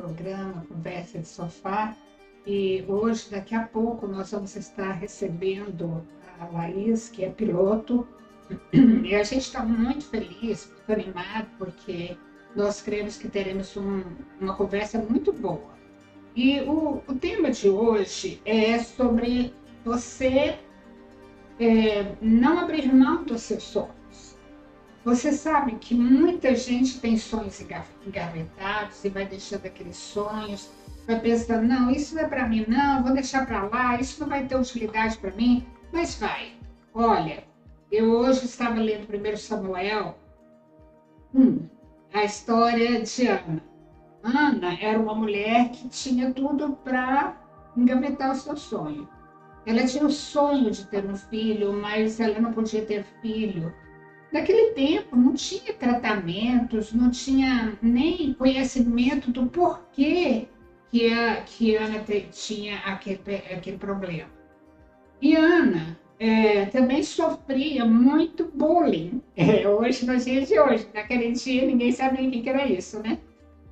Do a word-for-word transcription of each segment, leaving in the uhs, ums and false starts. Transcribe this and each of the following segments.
programa Conversa de Sofá, e hoje, daqui a pouco, nós vamos estar recebendo a Lhaís, que é piloto, e a gente está muito feliz, muito animado, porque nós cremos que teremos um, uma conversa muito boa. E o, o tema de hoje é sobre você é, não abrir mão dos seus sonhos. Você sabe que muita gente tem sonhos engavetados e vai deixando aqueles sonhos, vai pensando, não, isso não é para mim, não, vou deixar para lá, isso não vai ter utilidade para mim, mas vai. Olha, eu hoje estava lendo primeiro Samuel, hum, a história de Ana. Ana era uma mulher que tinha tudo para engavetar o seu sonho. Ela tinha o sonho de ter um filho, mas ela não podia ter filho. Naquele tempo não tinha tratamentos, não tinha nem conhecimento do porquê que, a, que Ana te, tinha aquele, aquele problema. E Ana é, também sofria muito bullying. É, hoje, nos dias de hoje, naquele dia ninguém sabia o que era isso, né?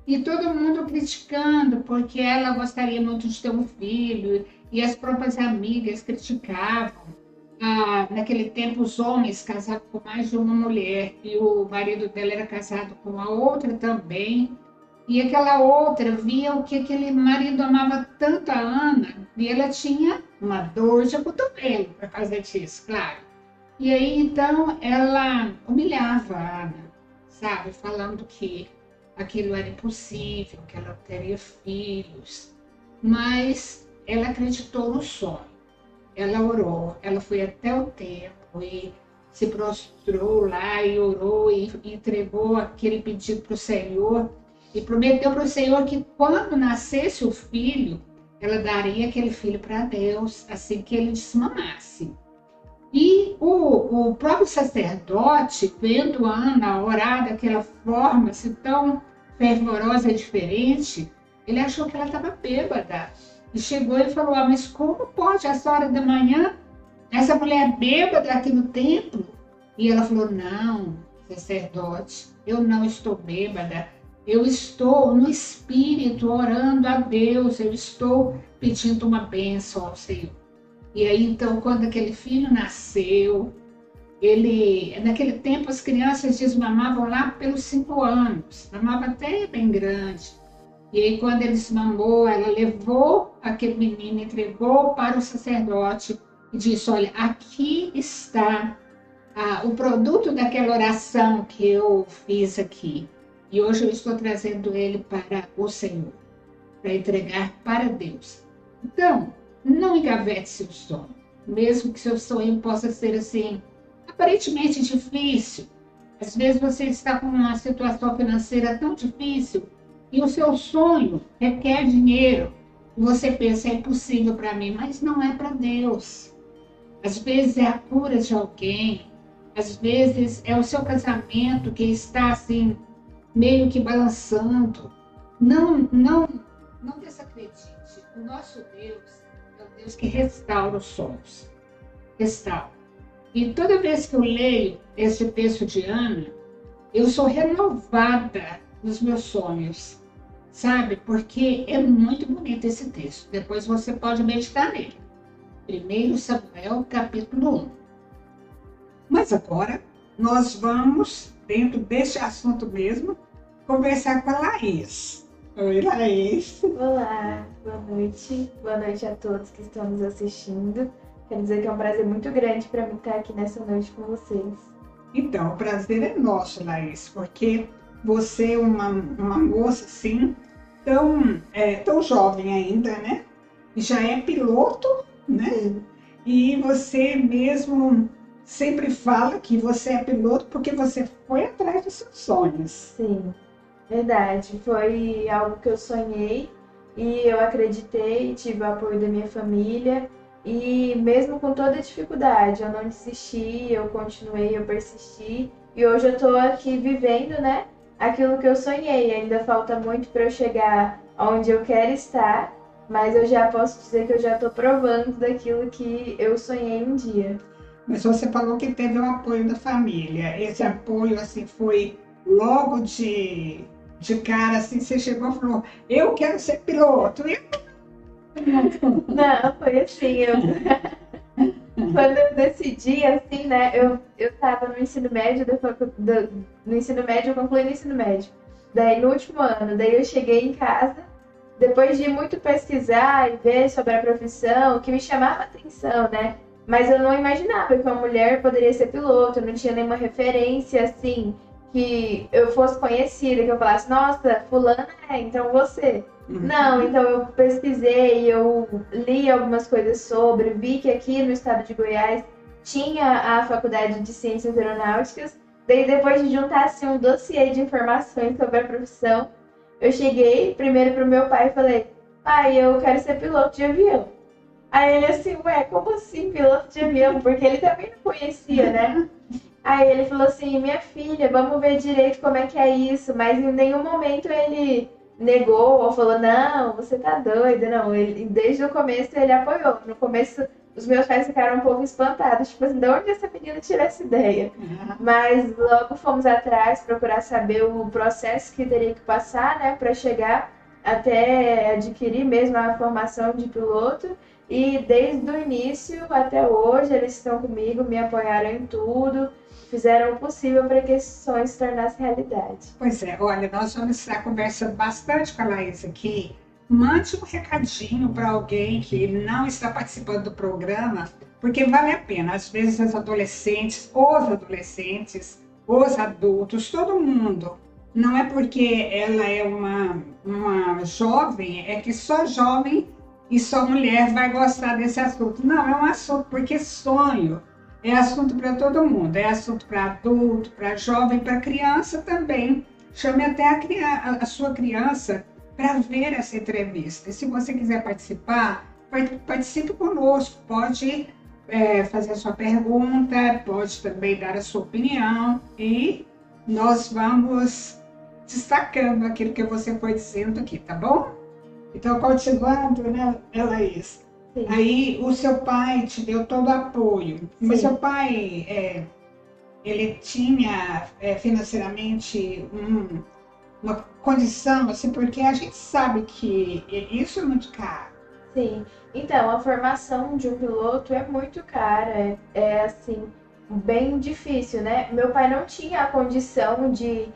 E todo mundo criticando, porque ela gostaria muito de ter um filho, e as próprias amigas criticavam. Ah, naquele tempo, os homens casavam com mais de uma mulher, e o marido dela era casado com a outra também. E aquela outra via o que aquele marido amava tanto a Ana, e ela tinha uma dor de cotovelo para fazer isso, claro. E aí, então, ela humilhava a Ana, sabe, falando que aquilo era impossível, que ela teria filhos, mas ela acreditou no sonho, ela orou, ela foi até o templo e se prostrou lá e orou e entregou aquele pedido para o Senhor e prometeu para o Senhor que quando nascesse o filho, ela daria aquele filho para Deus, assim que ele desmamasse. E o, o próprio sacerdote, vendo Ana orar daquela forma assim, tão fervorosa e diferente, ele achou que ela estava bêbada. E chegou e falou, ah, mas como pode, essa hora da manhã, essa mulher bêbada aqui no templo? E ela falou, não, sacerdote, eu não estou bêbada. Eu estou no Espírito orando a Deus, eu estou pedindo uma bênção ao Senhor. E aí, então, quando aquele filho nasceu, ele, naquele tempo as crianças desmamavam lá pelos cinco anos, mamava até bem grande. E aí, quando ele desmamou, ela levou aquele menino, entregou para o sacerdote e disse, olha, aqui está ah, o produto daquela oração que eu fiz aqui. E hoje eu estou trazendo ele para o Senhor, para entregar para Deus. Então, não engavete seu sonho, mesmo que seu sonho possa ser assim, aparentemente difícil. Às vezes você está com uma situação financeira tão difícil e o seu sonho requer dinheiro. Você pensa, é impossível para mim, mas não é para Deus. Às vezes é a cura de alguém, às vezes é o seu casamento que está assim, meio que balançando. Não, não, não desacredite, o nosso Deus é o Deus que restaura os sonhos, restaura. E toda vez que eu leio esse texto de Ana, eu sou renovada nos meus sonhos, sabe? Porque é muito bonito esse texto, depois você pode meditar nele. primeiro Samuel, capítulo um. Mas agora, nós vamos, dentro deste assunto mesmo, conversar com a Lhaís. Oi, Lhaís. Olá, boa noite. Boa noite a todos que estão nos assistindo. Quero dizer que é um prazer muito grande para mim estar aqui nessa noite com vocês. Então, o prazer é nosso, Lhaís, porque você é uma, uma moça, assim, tão, é, tão jovem ainda, né? Já é piloto, né? Sim. E você mesmo sempre fala que você é piloto porque você foi atrás dos seus sonhos. Sim. Verdade, foi algo que eu sonhei e eu acreditei, tive o apoio da minha família e mesmo com toda a dificuldade, eu não desisti, eu continuei, eu persisti e hoje eu tô aqui vivendo, né, aquilo que eu sonhei. Ainda falta muito para eu chegar onde eu quero estar, mas eu já posso dizer que eu já tô provando daquilo que eu sonhei um dia. Mas você falou que teve o apoio da família, esse apoio assim foi logo de... de cara, assim, você chegou e falou, eu quero ser piloto. Eu... Não, foi assim, eu... Quando eu decidi, assim, né, eu, eu tava no ensino médio, do, do, no ensino médio, eu concluí no ensino médio. Daí, no último ano, daí eu cheguei em casa, depois de muito pesquisar e ver sobre a profissão, o que me chamava a atenção, né? Mas eu não imaginava que uma mulher poderia ser piloto, eu não tinha nenhuma referência, assim, que eu fosse conhecida, que eu falasse, nossa, fulana é, então você. Não, então eu pesquisei, eu li algumas coisas sobre, vi que aqui no estado de Goiás tinha a Faculdade de Ciências Aeronáuticas. Daí depois de juntar assim, um dossiê de informações sobre a profissão, eu cheguei primeiro pro meu pai e falei, pai, eu quero ser piloto de avião. Aí ele assim, ué, como assim piloto de avião? Porque ele também não conhecia, né? Aí ele falou assim, minha filha, vamos ver direito como é que é isso, mas em nenhum momento ele... negou ou falou, não, você tá doida, não. Ele, desde o começo ele apoiou. No começo os meus pais ficaram um pouco espantados, tipo assim, de onde essa menina tirou essa ideia? Uhum. Mas logo fomos atrás procurar saber o processo que teria que passar, né, pra chegar até adquirir mesmo a formação de piloto. E desde o início até hoje eles estão comigo, me apoiaram em tudo. Fizeram o possível para que esse sonho se tornasse realidade. Pois é, olha, nós vamos estar conversando bastante com a Lhaís aqui. Mande um recadinho para alguém que não está participando do programa, porque vale a pena. Às vezes as adolescentes, os adolescentes, os adultos, todo mundo. Não é porque ela é uma, uma jovem, é que só jovem e só mulher vai gostar desse assunto. Não, é um assunto, porque sonho... é assunto para todo mundo, é assunto para adulto, para jovem, para criança também. Chame até a, criança, a sua criança para ver essa entrevista. E se você quiser participar, participe conosco. Pode é, fazer a sua pergunta, pode também dar a sua opinião. E nós vamos destacando aquilo que você foi dizendo aqui, tá bom? Então, continuando, né, Lhaís? Sim. Aí o seu pai te deu todo o apoio. Sim. Mas seu pai, é, ele tinha é, financeiramente um, uma condição, assim, porque a gente sabe que isso é muito caro. Sim, então a formação de um piloto é muito cara, é, é assim, bem difícil, né? Meu pai não tinha a condição de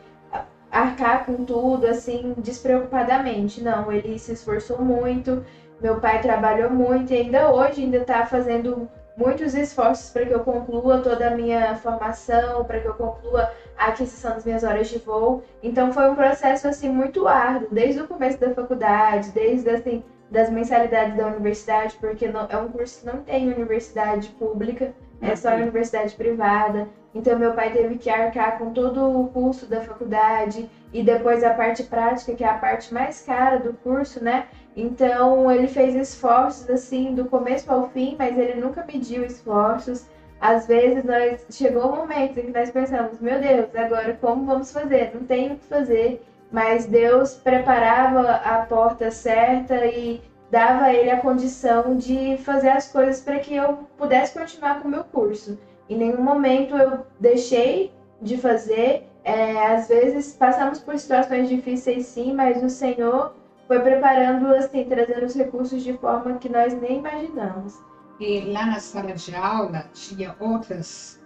arcar com tudo, assim, despreocupadamente, não, ele se esforçou muito. Meu pai trabalhou muito e ainda hoje ainda está fazendo muitos esforços para que eu conclua toda a minha formação, para que eu conclua a aquisição das minhas horas de voo. Então foi um processo assim muito árduo, desde o começo da faculdade, desde assim, das mensalidades da universidade, porque não, é um curso que não tem universidade pública, é só universidade privada. Então meu pai teve que arcar com todo o curso da faculdade e depois a parte prática, que é a parte mais cara do curso, né? Então ele fez esforços assim do começo ao fim, mas ele nunca mediu esforços. Às vezes nós chegou o um momento em que nós pensamos, meu Deus, agora como vamos fazer? Não tem o que fazer, mas Deus preparava a porta certa e dava a ele a condição de fazer as coisas para que eu pudesse continuar com o meu curso. Em nenhum momento eu deixei de fazer, é, às vezes passamos por situações difíceis sim, mas o Senhor foi preparando, assim, trazendo os recursos de forma que nós nem imaginamos. E lá na sala de aula tinha outras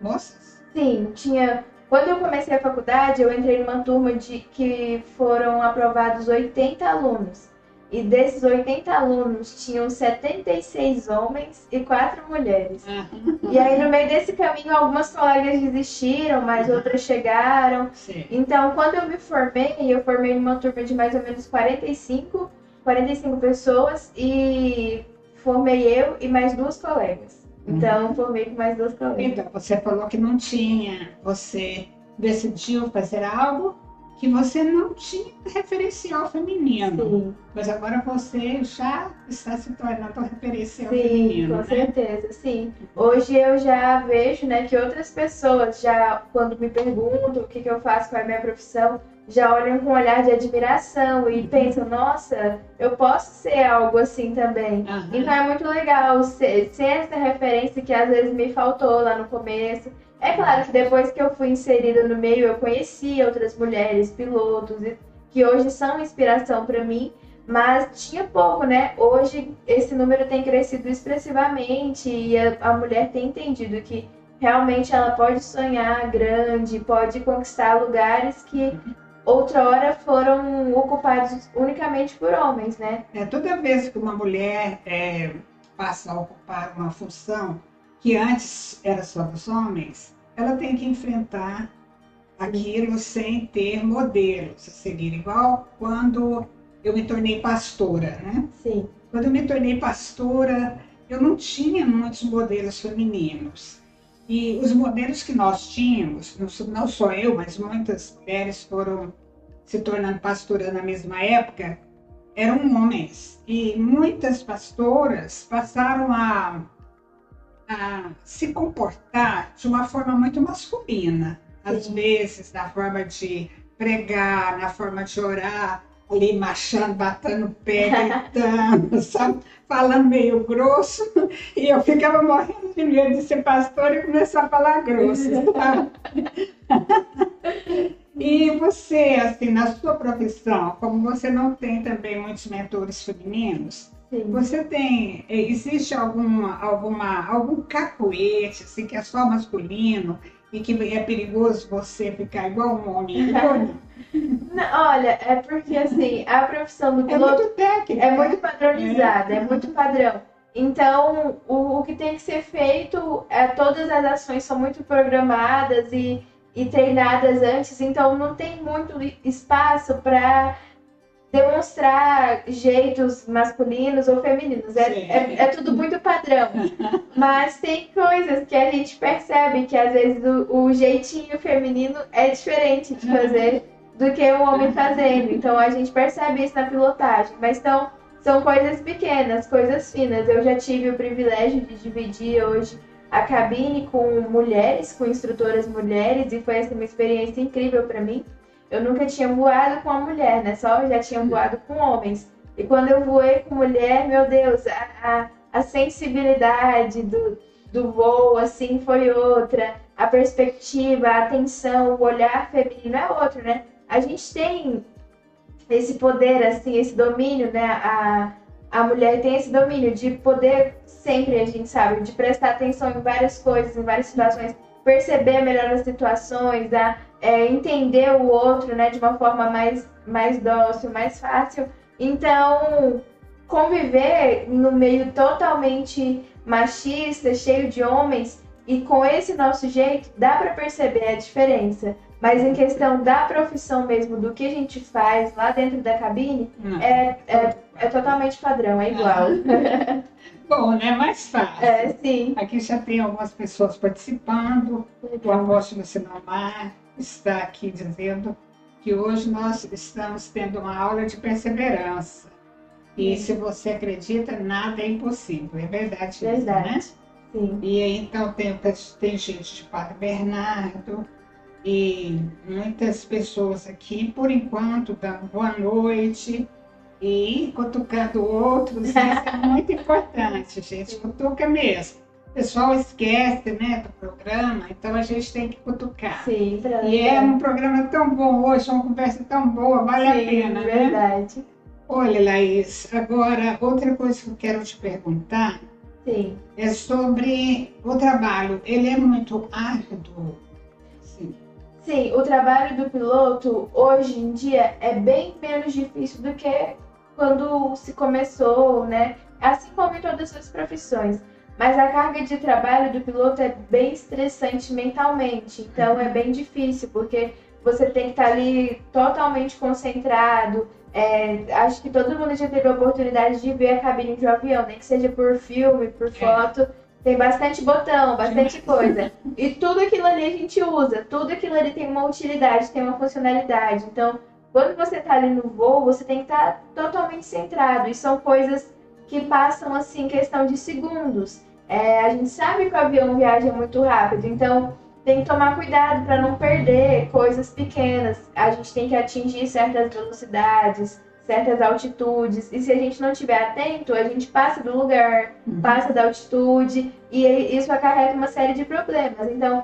moças? Sim, tinha. Quando eu comecei a faculdade, eu entrei numa turma de que foram aprovados oitenta alunos. E desses oitenta alunos, tinham setenta e seis homens e quatro mulheres. Uhum. E aí, no meio desse caminho, algumas colegas desistiram, mas outras chegaram. Sim. Então, quando eu me formei, eu formei numa turma de mais ou menos quarenta e cinco pessoas. E formei eu e mais duas colegas. Então, uhum. formei com mais duas colegas. Então, você falou que não tinha. Você decidiu fazer algo que você não tinha referencial feminino. Sim. Mas agora você já está se tornando referencial sim, feminino. Sim, com né? certeza, sim. Hoje eu já vejo, né, que outras pessoas, já quando me perguntam o que, que eu faço, qual é a minha profissão, já olham com um olhar de admiração e uhum. pensam, nossa, eu posso ser algo assim também. Uhum. Então é muito legal ser, ser essa referência que às vezes me faltou lá no começo. É claro que depois que eu fui inserida no meio, eu conheci outras mulheres pilotos que hoje são inspiração para mim, mas tinha pouco, né? Hoje esse número tem crescido expressivamente e a, a mulher tem entendido que realmente ela pode sonhar grande, pode conquistar lugares que outrora foram ocupados unicamente por homens, né? É, toda vez que uma mulher é, passa a ocupar uma função que antes era só dos homens, ela tem que enfrentar aquilo sem ter modelos a seguir. Igual quando eu me tornei pastora, né? Sim. Quando eu me tornei pastora, eu não tinha muitos modelos femininos. E os modelos que nós tínhamos, não só eu, mas muitas mulheres foram se tornando pastoras na mesma época, eram homens. E muitas pastoras passaram a... a se comportar de uma forma muito masculina, às Sim. vezes na forma de pregar, na forma de orar, ali marchando, batendo o pé, gritando, sabe? Falando meio grosso, e eu ficava morrendo de medo de ser pastora e começar a falar grosso, sabe? E você, assim, na sua profissão, como você não tem também muitos mentores femininos, Sim. Você tem, existe alguma, alguma, algum cacuete assim, que é só masculino e que é perigoso você ficar igual um homem? Não, olha, é porque assim, a profissão do piloto é muito técnica, é muito padronizada, é, é muito padrão. Então, o, o que tem que ser feito, é, todas as ações são muito programadas e, e treinadas antes, então não tem muito espaço para... demonstrar jeitos masculinos ou femininos, é, é, é tudo muito padrão, mas tem coisas que a gente percebe que às vezes o, o jeitinho feminino é diferente de fazer do que o homem fazendo, então a gente percebe isso na pilotagem, mas então são coisas pequenas, coisas finas. Eu já tive o privilégio de dividir hoje a cabine com mulheres, com instrutoras mulheres, e foi essa uma experiência incrível para mim. Eu nunca tinha voado com a mulher, né? Só eu já tinha voado com homens. E quando eu voei com mulher, meu Deus, a, a, a sensibilidade do, do voo, assim, foi outra. A perspectiva, a atenção, o olhar feminino é outro, né? A gente tem esse poder, assim, esse domínio, né? A, a mulher tem esse domínio de poder sempre, a gente sabe, de prestar atenção em várias coisas, em várias situações, perceber melhor as situações, a... É, entender o outro, né, de uma forma mais, mais dócil, mais fácil. Então, conviver no meio totalmente machista, cheio de homens, e com esse nosso jeito, dá para perceber a diferença. Mas em questão da profissão mesmo, do que a gente faz lá dentro da cabine, é, é, é totalmente padrão, é igual. Bom, né? Mais fácil. É, sim. Aqui já tem algumas pessoas participando. O Apóstolo Silomar está aqui dizendo que hoje nós estamos tendo uma aula de perseverança. E se você acredita, nada é impossível. É verdade, verdade. Isso, né? Sim. E aí, então, tem, tem gente de Padre Bernardo... E muitas pessoas aqui, por enquanto, dando boa noite e cutucando outros. Isso é muito importante, gente. Cutuca mesmo. O pessoal esquece, né, do programa, então a gente tem que cutucar. Sim, e é um programa tão bom hoje, uma conversa tão boa, vale Sim, a pena, verdade. Né? Verdade. Olha, Lhaís, agora, outra coisa que eu quero te perguntar Sim. é sobre o trabalho. Ele é muito árduo? Sim, o trabalho do piloto hoje em dia é bem menos difícil do que quando se começou, né? Assim como em todas as profissões. Mas a carga de trabalho do piloto é bem estressante mentalmente, então é bem difícil, porque você tem que estar ali totalmente concentrado. É, acho que todo mundo já teve a oportunidade de ver a cabine de um avião, nem que seja por filme, por foto... Tem bastante botão, bastante coisa. E tudo aquilo ali a gente usa, tudo aquilo ali tem uma utilidade, tem uma funcionalidade. Então, quando você tá ali no voo, você tem que estar tá totalmente centrado. E são coisas que passam, assim, em questão de segundos. É, a gente sabe que o avião viaja muito rápido, então tem que tomar cuidado para não perder coisas pequenas. A gente tem que atingir certas velocidades, certas altitudes, e se a gente não estiver atento, a gente passa do lugar, passa da altitude, e isso acarreta uma série de problemas. Então,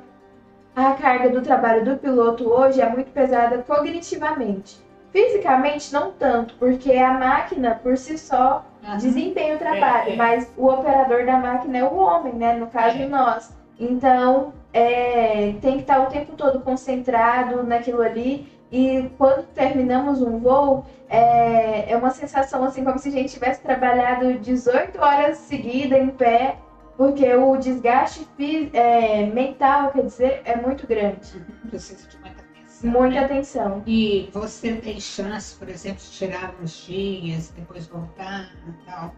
A carga do trabalho do piloto hoje é muito pesada cognitivamente. Fisicamente, não tanto, porque a máquina por si só uhum. desempenha o trabalho, é, é. mas o operador da máquina é o homem, né? No caso, é. nós. Então, é, tem que estar o tempo todo concentrado naquilo ali. E quando terminamos um voo, é, é uma sensação assim como se a gente tivesse trabalhado dezoito horas seguidas em pé, porque o desgaste é, mental, quer dizer, é muito grande. Precisa de muita atenção. Muita né? atenção. E você tem chance, por exemplo, de tirar uns dias, depois voltar e tal?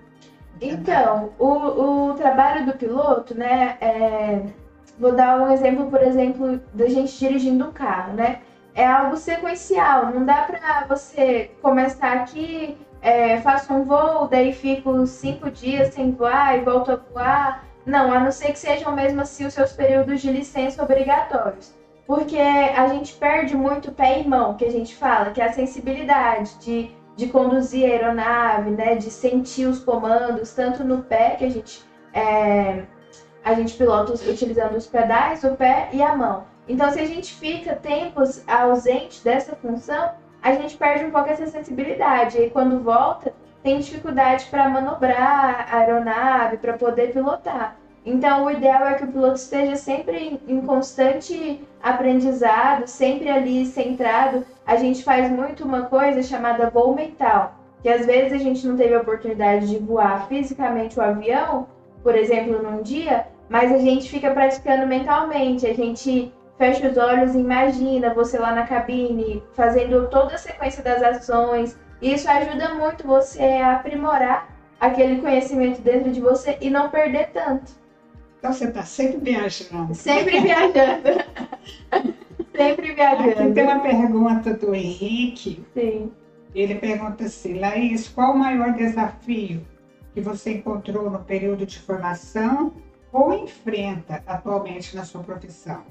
Então, o, o trabalho do piloto, né, é, vou dar um exemplo, por exemplo, da gente dirigindo um carro, né? É algo sequencial, não dá para você começar aqui, é, faço um voo, daí fico cinco dias sem voar e volto a voar. Não, a não ser que sejam mesmo assim os seus períodos de licença obrigatórios. Porque a gente perde muito o pé e mão, que a gente fala, que é a sensibilidade de, de conduzir a aeronave, né, de sentir os comandos, tanto no pé, que a gente, é, a gente pilota utilizando os pedais, o pé e a mão. Então, se a gente fica tempos ausente dessa função, a gente perde um pouco essa sensibilidade. E quando volta, tem dificuldade para manobrar a aeronave, para poder pilotar. Então, o ideal é que o piloto esteja sempre em constante aprendizado, sempre ali centrado. A gente faz muito uma coisa chamada voo mental, que às vezes a gente não teve a oportunidade de voar fisicamente o avião, por exemplo, num dia, mas a gente fica praticando mentalmente, a gente... fecha os olhos e imagina você lá na cabine, fazendo toda a sequência das ações. E isso ajuda muito você a aprimorar aquele conhecimento dentro de você e não perder tanto. Então você está sempre viajando. Sempre viajando. Sempre viajando. Aqui tem uma pergunta do Henrique. Sim. Ele pergunta assim, Lhaís, qual o maior desafio que você encontrou no período de formação ou enfrenta atualmente na sua profissão?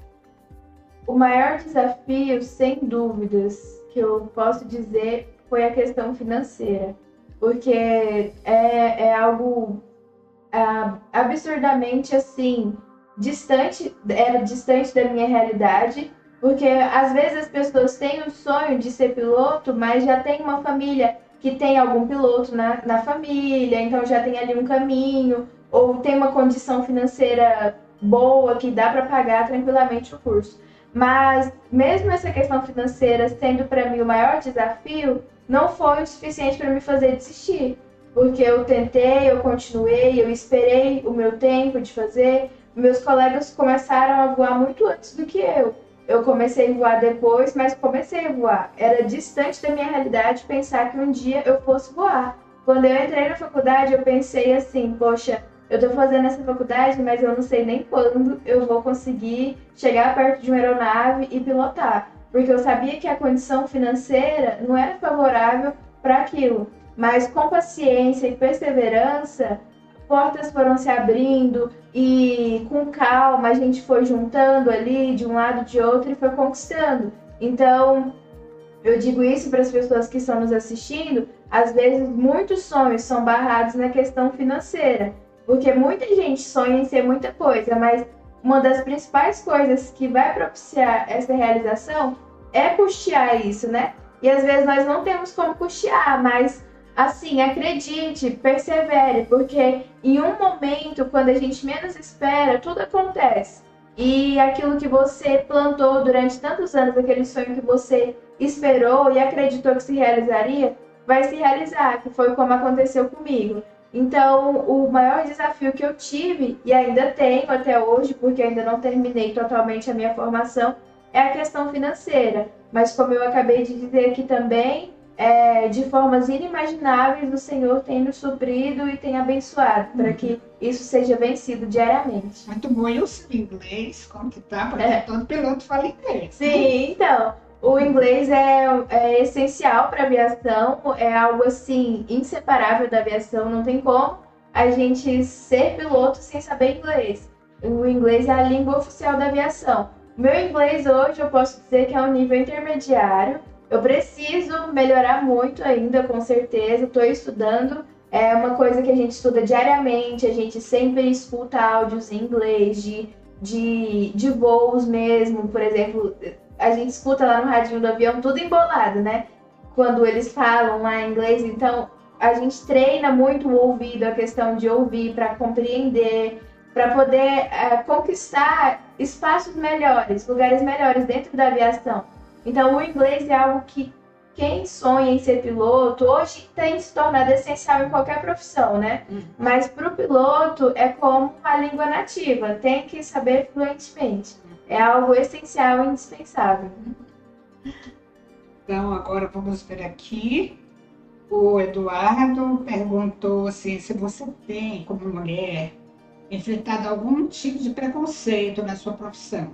O maior desafio, sem dúvidas, que eu posso dizer foi a questão financeira, porque é, é algo ah, absurdamente assim, distante, era distante da minha realidade, porque às vezes as pessoas têm o sonho de ser piloto, mas já tem uma família que tem algum piloto na, na família, então já tem ali um caminho, ou tem uma condição financeira boa que dá para pagar tranquilamente o curso. Mas, mesmo essa questão financeira sendo para mim o maior desafio, não foi o suficiente para me fazer desistir. Porque eu tentei, eu continuei, eu esperei o meu tempo de fazer. Meus colegas começaram a voar muito antes do que eu. Eu comecei a voar depois, mas comecei a voar. Era distante da minha realidade pensar que um dia eu fosse voar. Quando eu entrei na faculdade, eu pensei assim, poxa... eu tô fazendo essa faculdade, mas eu não sei nem quando eu vou conseguir chegar perto de uma aeronave e pilotar. Porque eu sabia que a condição financeira não era favorável para aquilo. Mas com paciência e perseverança, portas foram se abrindo e com calma a gente foi juntando ali de um lado de outro e foi conquistando. Então, eu digo isso para as pessoas que estão nos assistindo, às vezes muitos sonhos são barrados na questão financeira. Porque muita gente sonha em ser muita coisa, mas uma das principais coisas que vai propiciar essa realização é custear isso, né? E às vezes nós não temos como custear, mas assim, acredite, persevere, porque em um momento, quando a gente menos espera, tudo acontece. E aquilo que você plantou durante tantos anos, aquele sonho que você esperou e acreditou que se realizaria, vai se realizar, que foi como aconteceu comigo. Então, o maior desafio que eu tive, e ainda tenho até hoje, porque ainda não terminei totalmente a minha formação, é a questão financeira. Mas como eu acabei de dizer aqui também, é, de formas inimagináveis, o Senhor tem nos suprido e tem abençoado, uhum. para que isso seja vencido diariamente. Muito bom. E o seu inglês, como que tá? Porque é. todo piloto fala inglês. Sim, então, o inglês é, é essencial para a aviação, é algo assim inseparável da aviação, não tem como a gente ser piloto sem saber inglês. O inglês é a língua oficial da aviação. Meu inglês hoje eu posso dizer que é um nível intermediário, eu preciso melhorar muito ainda, com certeza, estou estudando, é uma coisa que a gente estuda diariamente, a gente sempre escuta áudios em inglês de de, de voos mesmo, por exemplo, a gente escuta lá no radinho do avião tudo embolado, né? Quando eles falam lá em inglês, então a gente treina muito o ouvido, a questão de ouvir para compreender, para poder uh, conquistar espaços melhores, lugares melhores dentro da aviação. Então o inglês é algo que quem sonha em ser piloto hoje tem se tornado essencial em qualquer profissão, né? Uhum. Mas para o piloto é como a língua nativa, tem que saber fluentemente. É algo essencial e indispensável. Então agora vamos ver aqui. O Eduardo perguntou assim, se você tem, como mulher, enfrentado algum tipo de preconceito na sua profissão.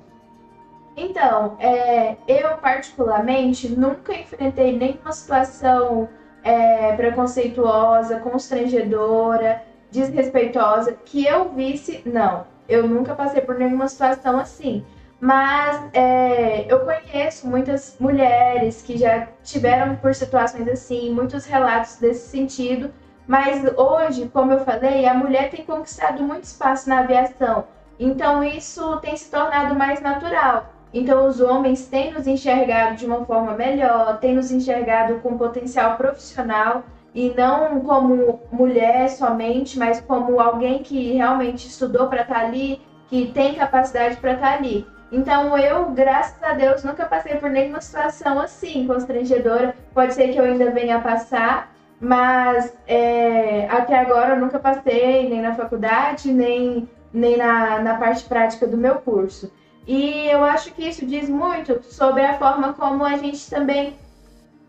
Então, é, eu particularmente nunca enfrentei nenhuma situação é, preconceituosa, constrangedora, desrespeitosa, que eu visse, não. Eu nunca passei por nenhuma situação assim. Mas é, eu conheço muitas mulheres que já tiveram por situações assim, muitos relatos desse sentido, mas hoje, como eu falei, a mulher tem conquistado muito espaço na aviação, então isso tem se tornado mais natural. Então os homens têm nos enxergado de uma forma melhor, têm nos enxergado com potencial profissional e não como mulher somente, mas como alguém que realmente estudou para estar ali, que tem capacidade para estar ali. Então eu, graças a Deus, nunca passei por nenhuma situação assim, constrangedora. Pode ser que eu ainda venha a passar, mas é, até agora eu nunca passei, nem na faculdade, nem, nem na, na parte prática do meu curso. E eu acho que isso diz muito sobre a forma como a gente também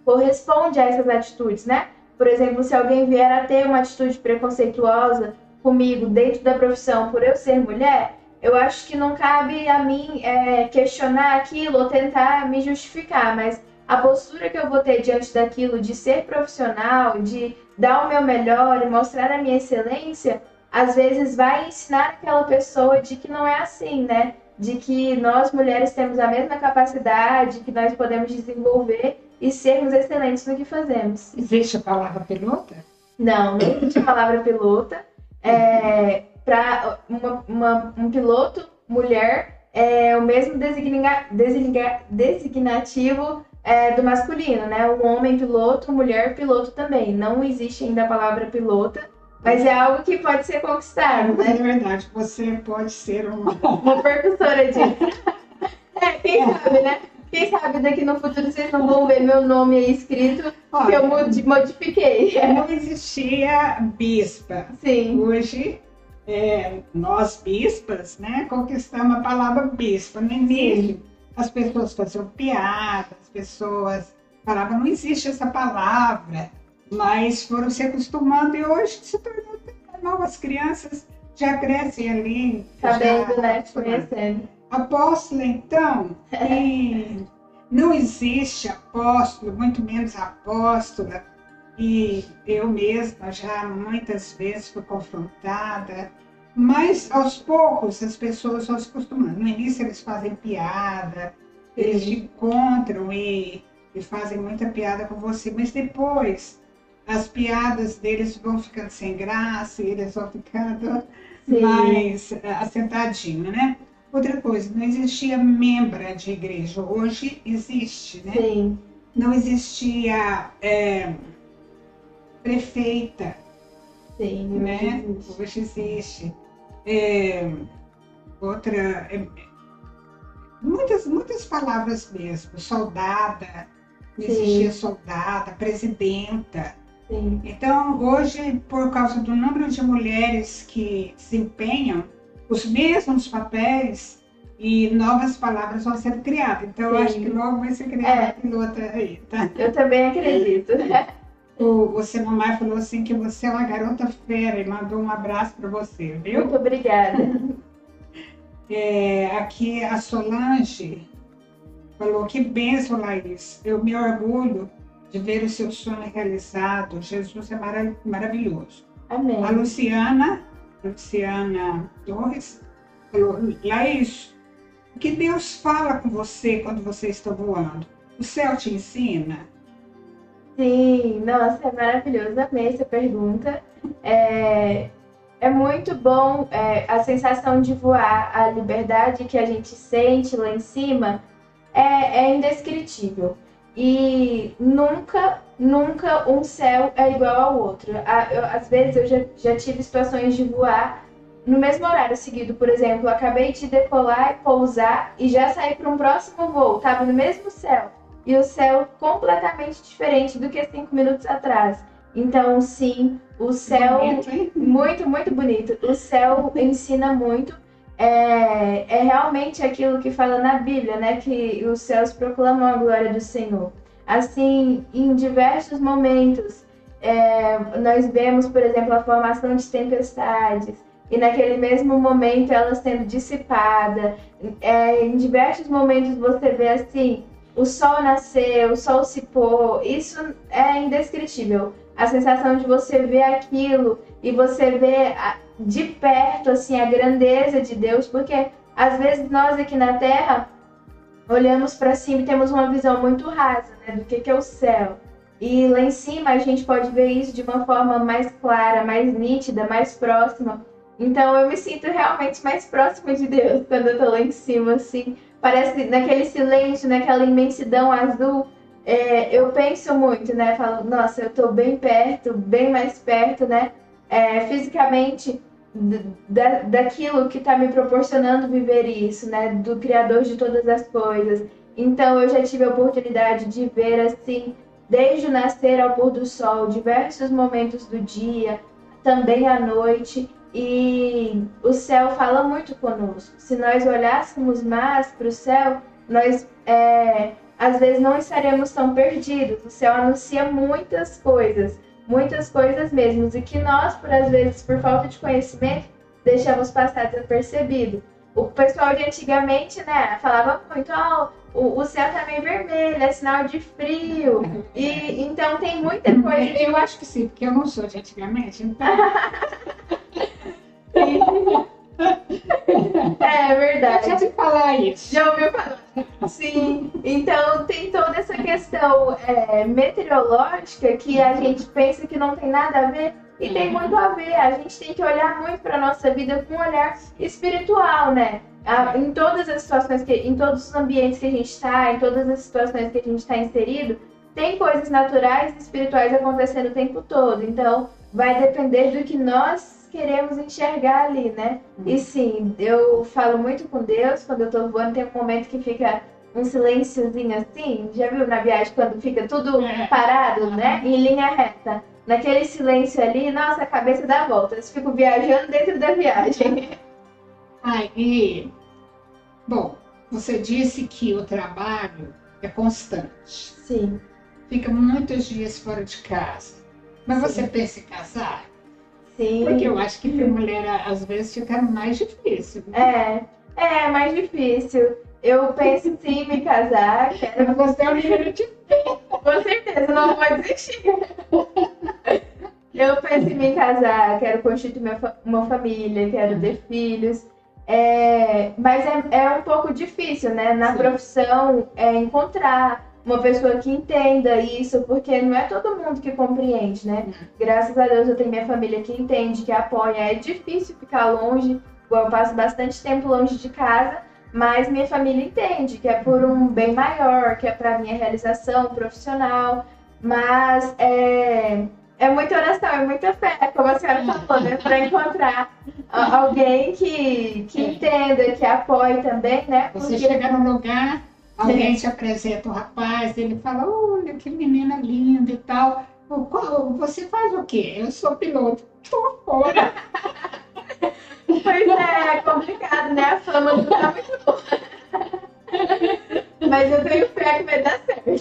corresponde a essas atitudes, né? Por exemplo, se alguém vier a ter uma atitude preconceituosa comigo dentro da profissão por eu ser mulher, eu acho que não cabe a mim é, questionar aquilo ou tentar me justificar, mas a postura que eu vou ter diante daquilo de ser profissional, de dar o meu melhor e mostrar a minha excelência, às vezes vai ensinar aquela pessoa de que não é assim, né? De que nós mulheres temos a mesma capacidade, que nós podemos desenvolver e sermos excelentes no que fazemos. Existe a palavra pilota? Não, não existe a palavra pilota. É... Para uma, uma, um piloto mulher, é o mesmo designa, designa, designativo é, do masculino, né? O homem piloto, mulher piloto também. Não existe ainda a palavra pilota, mas é algo que pode ser conquistado, né? É verdade, você pode ser uma... uma percussora de... é, quem sabe, né? Quem sabe daqui no futuro vocês não vão ver meu nome aí escrito, olha, que eu modifiquei. Não existia bispa. Sim. Hoje... É, nós bispas, né, conquistamos a palavra bispa. No início, as pessoas faziam piada, as pessoas falavam, não existe essa palavra, mas foram se acostumando e hoje se tornou novas crianças, já crescem ali. Sabendo, né, te conhecendo. Apóstolo, então, e não existe apóstolo, muito menos apóstola. E eu mesma já muitas vezes fui confrontada, mas aos poucos as pessoas vão se acostumando. No início eles fazem piada, eles encontram e, e fazem muita piada com você, mas depois as piadas deles vão ficando sem graça e eles vão ficando Sim. mais assentadinhos, né? Outra coisa, não existia membra de igreja, hoje existe, né? Sim. Não existia... É, prefeita, Sim, né? Existe. Hoje existe. É, outra, é, muitas, muitas palavras mesmo, soldada, Sim. existia soldada, presidenta. Sim. Então, hoje, por causa do número de mulheres que desempenham os mesmos papéis e novas palavras vão ser criadas. Então, Sim. eu acho que logo vai ser criada é. a pilota aí, tá? Eu também acredito. O, o Silomar falou assim que você é uma garota fera e mandou um abraço para você, viu? Muito obrigada. É, aqui a Solange falou, que bênção, Lhaís. Eu me orgulho de ver o seu sonho realizado. Jesus é mara maravilhoso. Amém. A Luciana, Luciana Torres, falou, Lhaís, o que Deus fala com você quando você está voando? O céu te ensina? Sim, nossa, é maravilhoso, amei essa pergunta. É, É muito bom é, a sensação de voar, a liberdade que a gente sente lá em cima é, é indescritível. E nunca, nunca um céu é igual ao outro. A, eu, às vezes eu já, já tive situações de voar no mesmo horário seguido. Por exemplo, eu acabei de decolar e pousar e já saí para um próximo voo. Estava no mesmo céu e o céu completamente diferente do que cinco minutos atrás. Então, sim, o céu... Bonito. Muito, muito bonito. O céu ensina muito. É, é realmente aquilo que fala na Bíblia, né? Que os céus proclamam a glória do Senhor. Assim, em diversos momentos, é, nós vemos, por exemplo, a formação de tempestades. E naquele mesmo momento, ela sendo dissipada. É, em diversos momentos, você vê, assim, o sol nascer, o sol se pôr. Isso é indescritível. A sensação de você ver aquilo e você ver de perto assim, a grandeza de Deus, porque às vezes nós aqui na Terra olhamos para cima e temos uma visão muito rasa, né, do que, que é o céu. E lá em cima a gente pode ver isso de uma forma mais clara, mais nítida, mais próxima. Então eu me sinto realmente mais próxima de Deus quando eu tô lá em cima, assim. Parece naquele silêncio, naquela imensidão azul. É, eu penso muito, né? Falo, nossa, eu tô bem perto, bem mais perto, né? É, fisicamente da, daquilo que tá me proporcionando viver isso, né? Do Criador de todas as coisas. Então eu já tive a oportunidade de ver, assim, desde o nascer ao pôr do sol, diversos momentos do dia, também à noite. E o céu fala muito conosco. Se nós olhássemos mais pro céu, nós... É, às vezes não estaremos tão perdidos. O céu anuncia muitas coisas, muitas coisas mesmo, e que nós, por às vezes, por falta de conhecimento, deixamos passar desapercebido. O pessoal de antigamente, né, falava muito, ó, oh, o, o céu tá meio vermelho, é sinal de frio, e então tem muita coisa... Eu, eu acho que sim, porque eu não sou de antigamente, então... É verdade. Deixa eu te falar isso. Já ouviu falar? Sim. Então tem toda essa questão é, meteorológica que a gente pensa que não tem nada a ver e tem muito a ver. A gente tem que olhar muito para nossa vida com um olhar espiritual, né? Em todas as situações que, em todos os ambientes que a gente está, em todas as situações que a gente está inserido, tem coisas naturais e espirituais acontecendo o tempo todo. Então vai depender do que nós queremos enxergar ali, né? Hum. E sim, eu falo muito com Deus quando eu tô voando. Tem um momento que fica um silênciozinho assim, já viu na viagem quando fica tudo parado, né? Em linha reta. Naquele silêncio ali, nossa, a cabeça dá volta. Eu fico viajando dentro da viagem. Ai, e... Bom, você disse que o trabalho é constante. Sim. Fica muitos dias fora de casa. Mas sim, você pensa em casar? Sim. Porque eu acho que para mulher, às vezes, fica mais difícil. Né? É, é mais difícil. Eu penso sim em me casar. Quero... Eu gostei do livro de mim. Com certeza, não vou desistir. Eu penso em me casar, quero constituir minha fa uma família, quero ter filhos. É... Mas é, é um pouco difícil, né? Na sim. profissão, é encontrar uma pessoa que entenda isso, porque não é todo mundo que compreende, né? Graças a Deus eu tenho minha família que entende, que apoia. É difícil ficar longe, eu passo bastante tempo longe de casa, mas minha família entende que é por um bem maior, que é para minha realização profissional. Mas é, é muita oração, é muita fé, como a senhora falou, né? Para encontrar alguém que, que entenda, que apoie também, né? Porque... Você chega num lugar... Alguém te apresenta o um rapaz, ele fala, olha que menina linda e tal. Você faz o quê? Eu sou piloto. Tô fora. Pois é, é complicado, né? A fama não tá muito boa. Mas eu tenho fé que vai dar certo.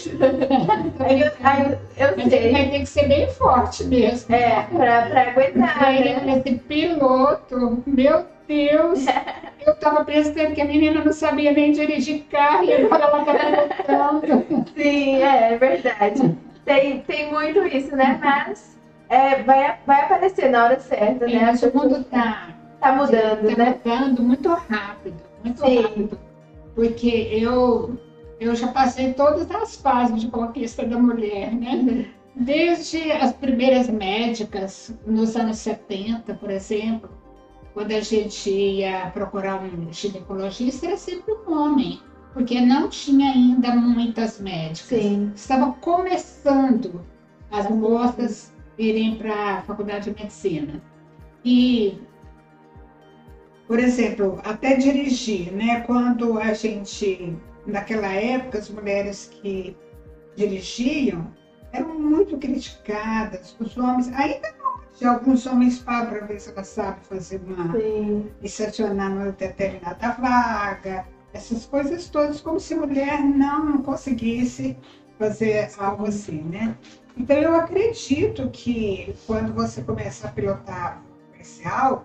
Aí eu, aí eu mas sei. Vai ter que ser bem forte mesmo. É, pra, pra aguentar. Aí, né? Esse piloto, meu Deus. Eu tava pensando que a menina não sabia nem dirigir carro e agora ela tá pilotando. Sim, é, é verdade. Tem, tem muito isso, né? Mas é, vai, vai aparecer na hora certa, sim, né? O mundo tá, tá mudando, tá, né? Tá mudando muito rápido, muito sim. rápido. Porque eu, eu já passei todas as fases de conquista da mulher, né? Desde as primeiras médicas, nos anos setenta, por exemplo, quando a gente ia procurar um ginecologista, era sempre um homem, porque não tinha ainda muitas médicas. Sim. Estavam começando as moças irem para a faculdade de medicina. E, por exemplo, até dirigir, né? Quando a gente, naquela época, as mulheres que dirigiam eram muito criticadas, os homens, ainda não, de alguns homens pagam para ver se ela sabe fazer uma, Sim. e estacionar numa determinada vaga, essas coisas todas, como se mulher não conseguisse fazer algo assim, né? Então eu acredito que quando você começa a pilotar comercial,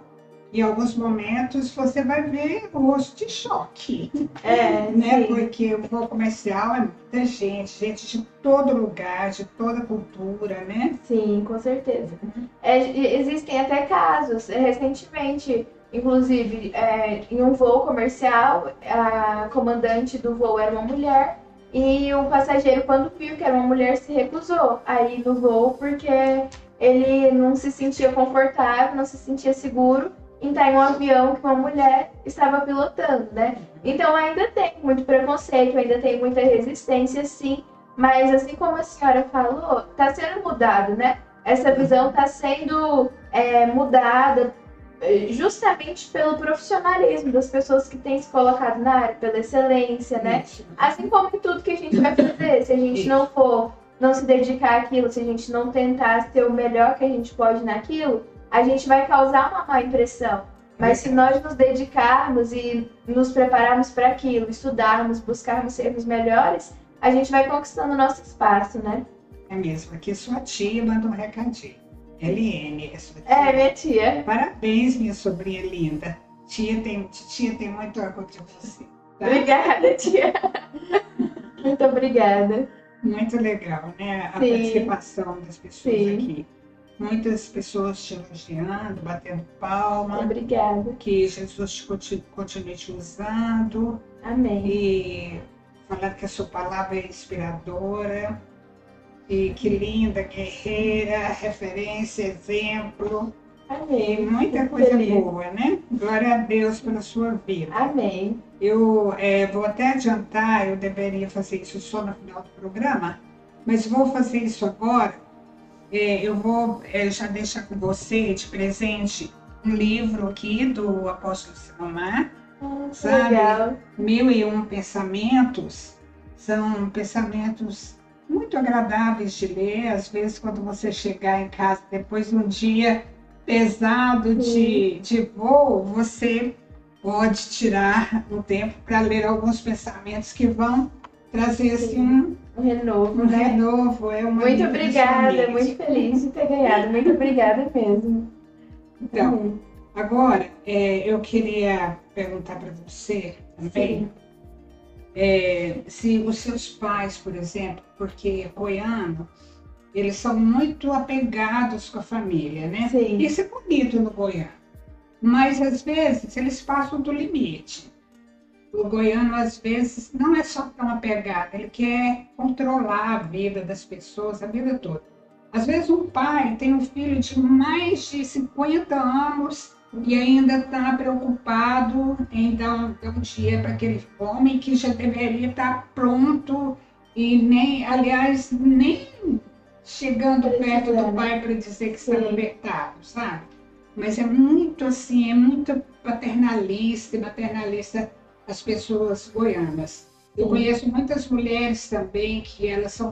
em alguns momentos você vai ver o rosto de choque, é, né? Sim. Porque o voo comercial é muita gente, gente de todo lugar, de toda cultura, né? Sim, com certeza. Uhum. É, existem até casos, recentemente, inclusive, é, em um voo comercial, a comandante do voo era uma mulher e o passageiro, quando viu que era uma mulher, se recusou a ir no voo porque ele não se sentia confortável, não se sentia seguro em estar em um avião que uma mulher estava pilotando, né? Então ainda tem muito preconceito, ainda tem muita resistência, sim, mas assim como a senhora falou, está sendo mudado, né? Essa visão está sendo é, mudada justamente pelo profissionalismo das pessoas que têm se colocado na área, pela excelência, né? Assim como em tudo que a gente vai fazer, se a gente não for, não se dedicar àquilo, se a gente não tentar ser o melhor que a gente pode naquilo, a gente vai causar uma má impressão. Mas se nós nos dedicarmos e nos prepararmos para aquilo, estudarmos, buscarmos sermos melhores, a gente vai conquistando o nosso espaço, né? É mesmo. Aqui sua tia manda um recadinho. L N, é sua tia. É, minha tia. Parabéns, minha sobrinha linda. Tia tem, tia tem muito orgulho de você. Tá? Obrigada, tia. Muito obrigada. Muito legal, né? A Sim. participação das pessoas Sim. aqui. Muitas pessoas te elogiando, batendo palma. Obrigada. Que Jesus te continue te usando. Amém. E falando que a sua palavra é inspiradora. E que linda, guerreira, referência, exemplo. Amém. E muita Muito coisa feliz. Boa, né? Glória a Deus pela sua vida. Amém. Eu é, vou até adiantar, eu deveria fazer isso só no final do programa, mas vou fazer isso agora. É, eu vou é, já deixar com você de presente um livro aqui do Apóstolo Silomar, hum, sabe? Legal. Mil e um pensamentos, são pensamentos muito agradáveis de ler, às vezes quando você chegar em casa depois de um dia pesado de, de voo, você pode tirar um tempo para ler alguns pensamentos que vão trazer assim, um, um renovo. Um né? renovo é uma muito obrigada, muito feliz de ter ganhado, muito obrigada mesmo. Então, uhum. agora é, eu queria perguntar para você também é, se os seus pais, por exemplo, porque goiano, eles são muito apegados com a família, né? Sim. Isso é bonito no goiano, mas às vezes eles passam do limite. O goiano às vezes não é só tão apegado, ele quer controlar a vida das pessoas, a vida toda. Às vezes um pai tem um filho de mais de cinquenta anos e ainda está preocupado em dar um dia para aquele homem que já deveria estar pronto e nem, aliás, nem... chegando perto do pai para dizer que Sim. está libertado, sabe? Mas é muito assim, é muito paternalista e maternalista as pessoas goianas. Eu Sim. conheço muitas mulheres também que elas são,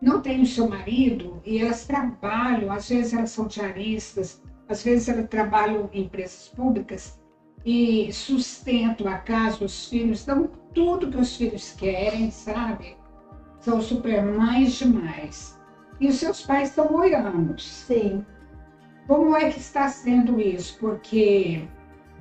não têm o seu marido e elas trabalham, às vezes elas são diaristas, às vezes elas trabalham em empresas públicas e sustentam a casa, os filhos, dão tudo que os filhos querem, sabe? São supermães demais. E os seus pais são goianos. Sim. Como é que está sendo isso? Porque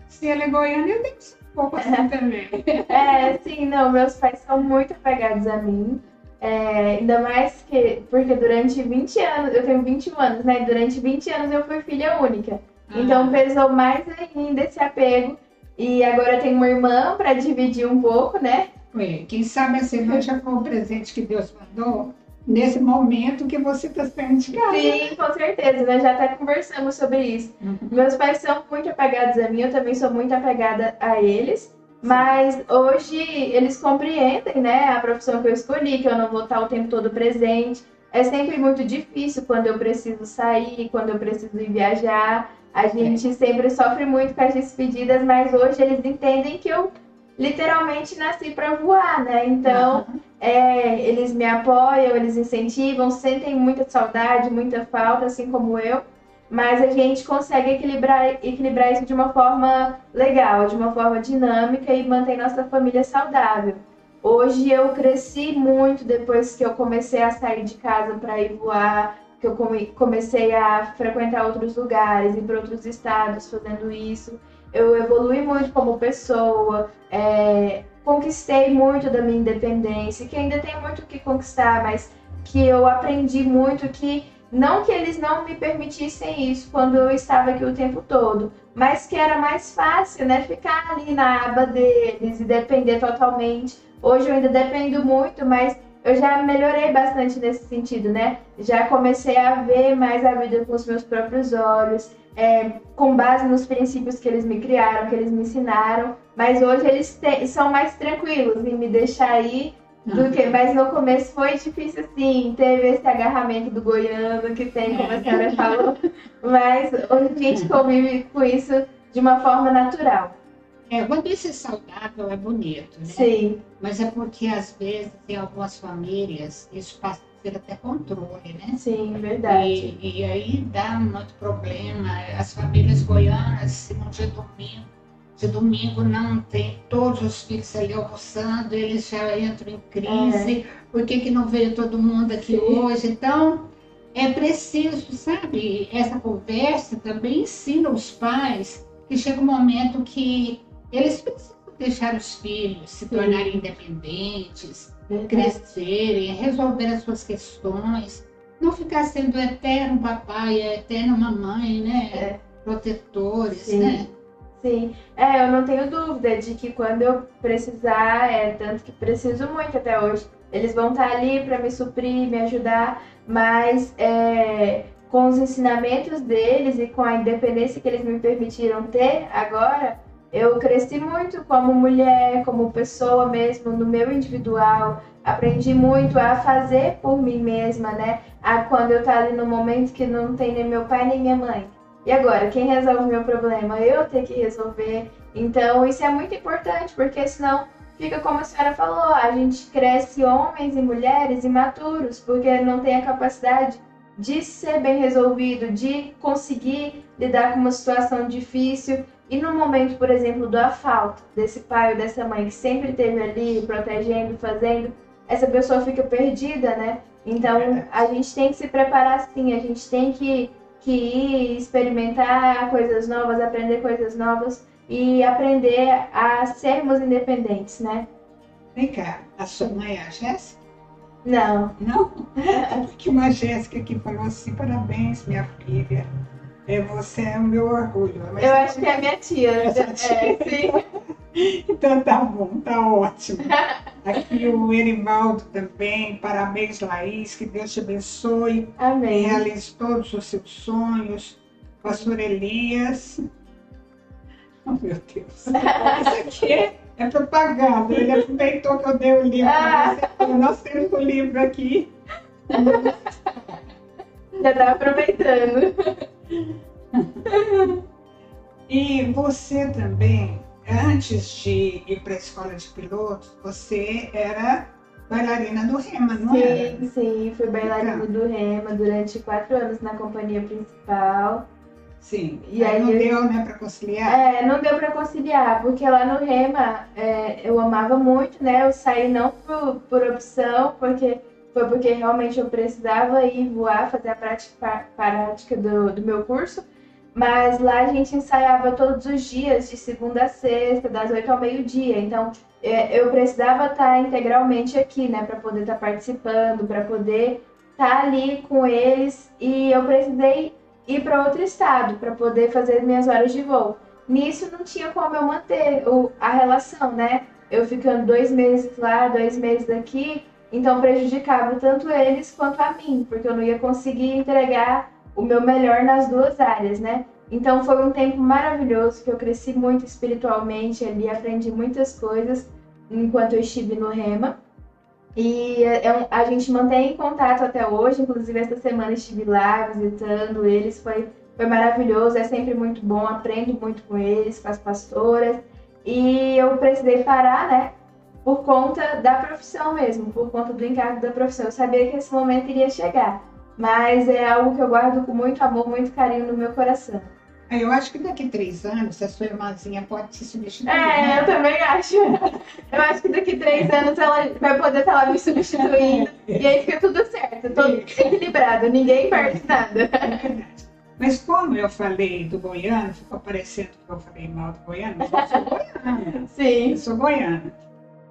se ela é goiana, eu tenho que ser um pouco assim também. É, sim, não, meus pais são muito apegados a mim. É, ainda mais que, porque durante vinte anos, eu tenho vinte e um anos, né? Durante vinte anos eu fui filha única. Ah. Então pesou mais ainda esse apego. E agora eu tenho uma irmã para dividir um pouco, né? Quem sabe essa irmã já foi um presente que Deus mandou. nesse momento que você está sendo de casa. Sim, com certeza, nós já até conversamos sobre isso. Uhum. Meus pais são muito apegados a mim, eu também sou muito apegada a eles, mas hoje eles compreendem, né, a profissão que eu escolhi, que eu não vou estar o tempo todo presente. É sempre muito difícil quando eu preciso sair, quando eu preciso ir viajar. A gente é. sempre sofre muito com as despedidas, mas hoje eles entendem que eu literalmente nasci para voar, né? Então, uhum. é, eles me apoiam, eles incentivam, sentem muita saudade, muita falta, assim como eu. Mas a gente consegue equilibrar, equilibrar isso de uma forma legal, de uma forma dinâmica e manter nossa família saudável. Hoje eu cresci muito depois que eu comecei a sair de casa para ir voar, que eu comecei a frequentar outros lugares, ir para outros estados fazendo isso. Eu evolui muito como pessoa, é, conquistei muito da minha independência, que ainda tem muito o que conquistar, mas que eu aprendi muito que, não que eles não me permitissem isso quando eu estava aqui o tempo todo, mas que era mais fácil, né, ficar ali na aba deles e depender totalmente. Hoje eu ainda dependo muito, mas eu já melhorei bastante nesse sentido, né? Já comecei a ver mais a vida com os meus próprios olhos, É, com base nos princípios que eles me criaram, que eles me ensinaram, mas hoje eles te, são mais tranquilos em me deixar ir do que, mas no começo foi difícil, sim, teve esse agarramento do goiano que tem, como a senhora falou, mas hoje a gente convive com isso de uma forma natural. É, quando isso é saudável é bonito, né? Sim. Mas é porque às vezes em algumas famílias isso passa até controle, né? Sim, verdade. E, e aí dá muito problema. As famílias goianas, se no dia domingo, de domingo não tem todos os filhos ali almoçando, eles já entram em crise. É. Por que que não veio todo mundo aqui Sim. hoje? Então, é preciso, sabe? Essa conversa também ensina os pais que chega um momento que eles precisam deixar os filhos se Sim. tornarem independentes, Verdade. Crescerem, resolver as suas questões, não ficar sendo eterno papai, eterno mamãe, né? É. Protetores, Sim. né? Sim, é, eu não tenho dúvida de que quando eu precisar, é tanto que preciso muito até hoje, eles vão estar ali para me suprir, me ajudar, mas é, com os ensinamentos deles e com a independência que eles me permitiram ter agora, eu cresci muito como mulher, como pessoa mesmo, no meu individual. Aprendi muito a fazer por mim mesma, né? A quando eu estava ali no momento que não tem nem meu pai nem minha mãe. E agora, quem resolve o meu problema? Eu tenho que resolver. Então, isso é muito importante, porque senão fica como a senhora falou, a gente cresce homens e mulheres imaturos, porque não tem a capacidade de ser bem resolvido, de conseguir lidar com uma situação difícil. E no momento, por exemplo, do afalto desse pai ou dessa mãe que sempre esteve ali, protegendo, fazendo, essa pessoa fica perdida, né? Então, é a gente tem que se preparar sim, a gente tem que, que ir experimentar coisas novas, aprender coisas novas e aprender a sermos independentes, né? Vem cá, a sua mãe é a Jéssica? Não. Não? É porque uma Jéssica que falou assim, parabéns, minha filha. É, você é o meu orgulho. Mas eu acho que é minha tia. É tia. Tia. É, então tá bom, tá ótimo. Aqui o Erivaldo também. Parabéns, Lhaís. Que Deus te abençoe. Amém. Realize todos os seus sonhos. Pastor Elias. Oh, meu Deus. Isso aqui é, é propaganda. Ele aproveitou que eu dei o livro. Ah. Nós temos o livro aqui. Já tá aproveitando. E você também, antes de ir para a escola de piloto, você era bailarina do Rema, não é? Sim, sim, fui bailarina do Rema durante quatro anos na companhia principal. Sim, e aí, aí não eu... deu, né, para conciliar? É, não deu para conciliar, porque lá no Rema é, eu amava muito, né, eu saí não por, por opção, porque... Foi porque realmente eu precisava ir voar, fazer a prática, prática do, do meu curso. Mas lá a gente ensaiava todos os dias, de segunda a sexta, das oito ao meio-dia. Então, eu precisava estar integralmente aqui, né? Para poder estar participando, para poder estar ali com eles. E eu precisei ir para outro estado, para poder fazer minhas horas de voo. Nisso não tinha como eu manter a relação, né? Eu ficando dois meses lá, dois meses aqui... Então prejudicava tanto eles quanto a mim, porque eu não ia conseguir entregar o meu melhor nas duas áreas, né? Então foi um tempo maravilhoso, que eu cresci muito espiritualmente ali, aprendi muitas coisas enquanto eu estive no Rema. E a gente mantém em contato até hoje, inclusive essa semana estive lá visitando eles, foi, foi maravilhoso, é sempre muito bom, aprendo muito com eles, com as pastoras. E eu precisei parar, né, por conta da profissão mesmo, por conta do encargo da profissão. Eu sabia que esse momento iria chegar, mas é algo que eu guardo com muito amor, muito carinho no meu coração. Eu acho que daqui a três anos a sua irmãzinha pode se substituir. É, né? Eu também acho. Eu acho que daqui a três anos ela vai poder estar lá me substituindo. E aí fica tudo certo, todo equilibrado, ninguém perde nada. É verdade. Mas como eu falei do goiano, ficou parecendo que eu falei mal do goiano, mas eu sou goiana. Sim. Eu sou goiana.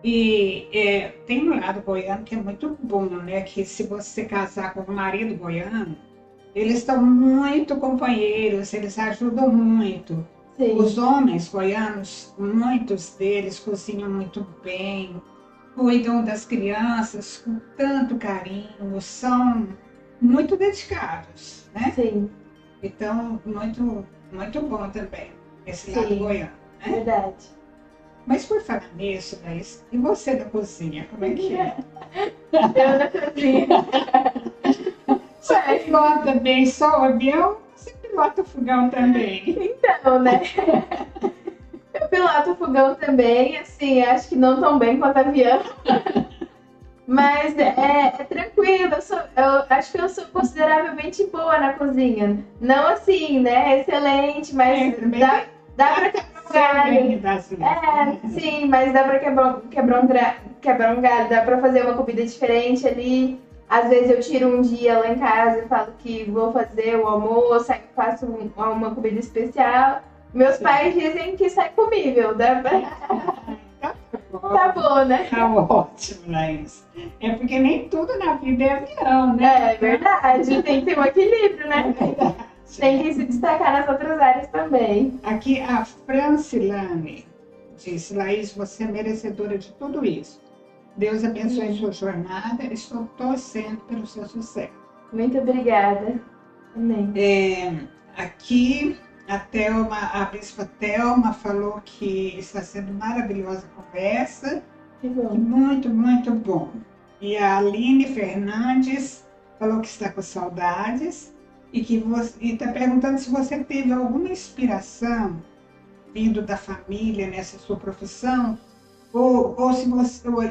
E é, tem um lado goiano que é muito bom, né? Que se você casar com um marido goiano, eles estão muito companheiros, eles ajudam muito. Sim. Os homens goianos, muitos deles cozinham muito bem, cuidam das crianças com tanto carinho, são muito dedicados, né? Sim. Então, muito, muito bom também, esse Sim. lado goiano, né? Verdade. Mas por falar nisso, Lhaís, e você na cozinha, como é que é? Eu na cozinha. Você pilota bem só o avião, você pilota o fogão também? Então, né? Eu piloto o fogão também, assim, acho que não tão bem quanto avião. Mas é, é tranquilo, eu, sou, eu acho que eu sou consideravelmente boa na cozinha. Não assim, né? Excelente, mas é, dá, dá pra quebrar um galho. É, sim, mas dá pra quebrar, quebrar, um, quebrar um galho, dá pra fazer uma comida diferente ali. Às vezes eu tiro um dia lá em casa e falo que vou fazer o almoço, aí faço um, uma comida especial. Meus Sim. pais dizem que sai comível, dá pra... tá, bom. tá bom, né? Tá ótimo, Lhaís. É porque nem tudo na vida é avião, né? É verdade, tem que ter um equilíbrio, né? É verdade. Tem que se destacar nas outras áreas também. Aqui a Francilane disse, Lhaís, você é merecedora de tudo isso. Deus abençoe a sua jornada, estou torcendo pelo seu sucesso. Muito obrigada. Amém. É, aqui a Thelma, a bispa Thelma falou que está sendo maravilhosa a conversa. Que bom. Muito, muito bom. E a Aline Fernandes falou que está com saudades e que você, e está perguntando se você teve alguma inspiração vindo da família nessa sua profissão. Ou, ou, se você, ou,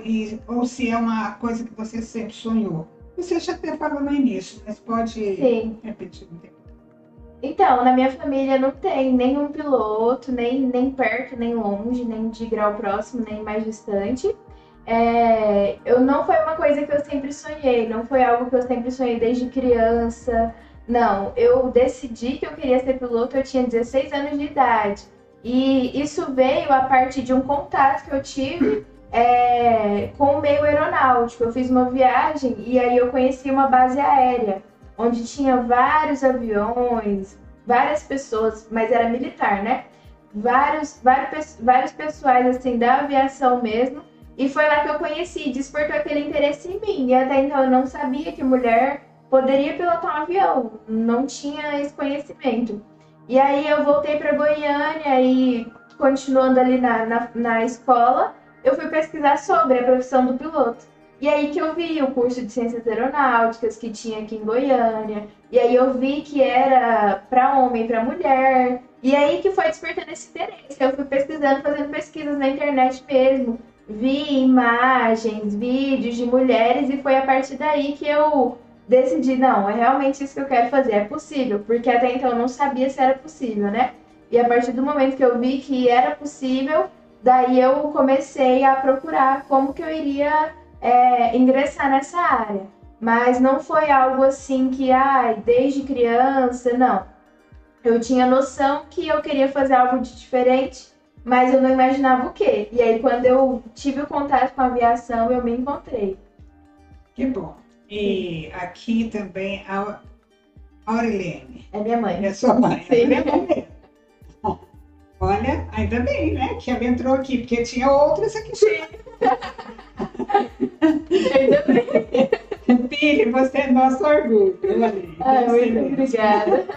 ou se é uma coisa que você sempre sonhou. Você já até falou no início, mas pode Sim. repetir. Então, na minha família não tem nenhum piloto, nem, nem perto, nem longe, nem de grau próximo, nem mais distante. É, eu, não foi uma coisa que eu sempre sonhei, não foi algo que eu sempre sonhei desde criança. Não, eu decidi que eu queria ser piloto, eu tinha dezesseis anos de idade. E isso veio a partir de um contato que eu tive é, com o meio aeronáutico. Eu fiz uma viagem e aí eu conheci uma base aérea, onde tinha vários aviões, várias pessoas, mas era militar, né? Vários, vários, vários pessoais assim, da aviação mesmo. E foi lá que eu conheci, despertou aquele interesse em mim. E até então eu não sabia que mulher poderia pilotar um avião, não tinha esse conhecimento. E aí eu voltei para Goiânia e, continuando ali na, na, na escola, eu fui pesquisar sobre a profissão do piloto. E aí que eu vi o curso de Ciências Aeronáuticas que tinha aqui em Goiânia. E aí eu vi que era para homem e para mulher. E aí que foi despertando esse interesse. Eu fui pesquisando, fazendo pesquisas na internet mesmo. Vi imagens, vídeos de mulheres e foi a partir daí que eu... decidi, não, é realmente isso que eu quero fazer, é possível, porque até então eu não sabia se era possível, né? E a partir do momento que eu vi que era possível, daí eu comecei a procurar como que eu iria é, ingressar nessa área. Mas não foi algo assim que, ai, ah, desde criança, não. Eu tinha noção que eu queria fazer algo de diferente, mas eu não imaginava o quê. E aí quando eu tive o contato com a aviação, eu me encontrei. Que bom. E aqui também a Aureliane. É minha mãe. É sua mãe. Sim. É minha mãe mesmo. Olha, ainda bem, né? Que ela entrou aqui, porque tinha outras aqui. Sim. Ainda bem. nosso orgulho. Ai, muito obrigada.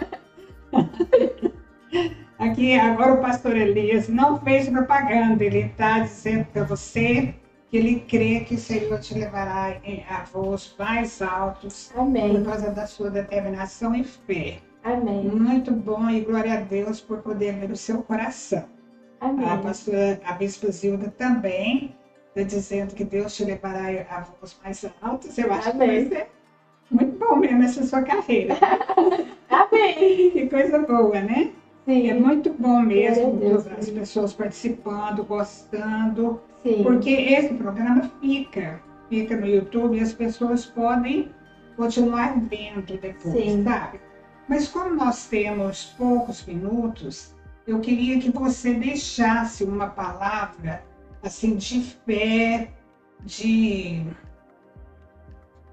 Aqui, agora o pastor Elias não fez propaganda, ele está dizendo para você que ele crê que o Senhor te levará a voos mais altos. Amém. Por causa da sua determinação e fé. Amém. Muito bom e glória a Deus por poder ver o seu coração. Amém. A pastora, a bispa Zilda também está dizendo que Deus te levará a voos mais altos. Eu acho Amém. Que vai ser muito bom mesmo essa sua carreira. Amém. Que coisa boa, né? Sim. É muito bom mesmo Deus, as Deus. Pessoas participando, gostando, Sim. porque esse programa fica, fica no YouTube e as pessoas podem continuar vendo depois, Sim. sabe? Mas como nós temos poucos minutos, eu queria que você deixasse uma palavra assim de fé, de,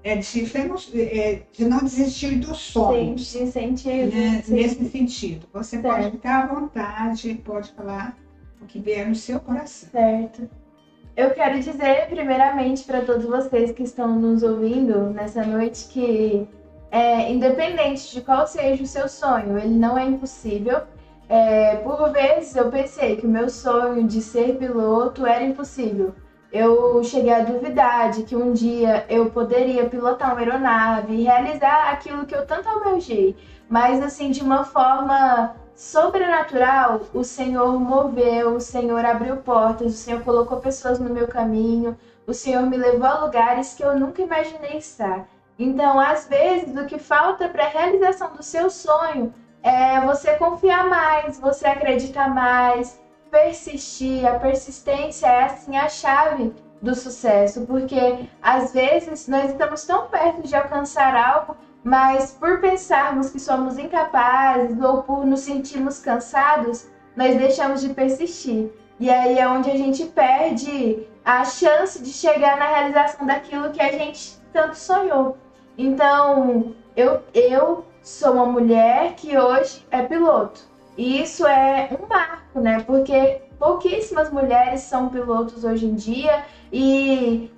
é, de, fé no, é, de não desistir dos sonhos. Sim, de sentido. Né? Sim. Nesse sentido, você certo. Pode ficar à vontade, pode falar o que vier no seu coração. Certo. Eu quero dizer primeiramente para todos vocês que estão nos ouvindo nessa noite que é, independente de qual seja o seu sonho, ele não é impossível. É, por vezes eu pensei que o meu sonho de ser piloto era impossível. Eu cheguei a duvidar de que um dia eu poderia pilotar uma aeronave e realizar aquilo que eu tanto almejei. Mas assim, de uma forma sobrenatural, o Senhor moveu, o Senhor abriu portas, o Senhor colocou pessoas no meu caminho, o Senhor me levou a lugares que eu nunca imaginei estar. Então, às vezes, o que falta para a realização do seu sonho é você confiar mais, você acreditar mais, persistir. A persistência é, assim, a chave do sucesso, porque às vezes nós estamos tão perto de alcançar algo, mas por pensarmos que somos incapazes ou por nos sentirmos cansados, nós deixamos de persistir. E aí é onde a gente perde a chance de chegar na realização daquilo que a gente tanto sonhou. Então, eu... eu sou uma mulher que hoje é piloto. E isso é um marco, né? Porque pouquíssimas mulheres são pilotos hoje em dia. E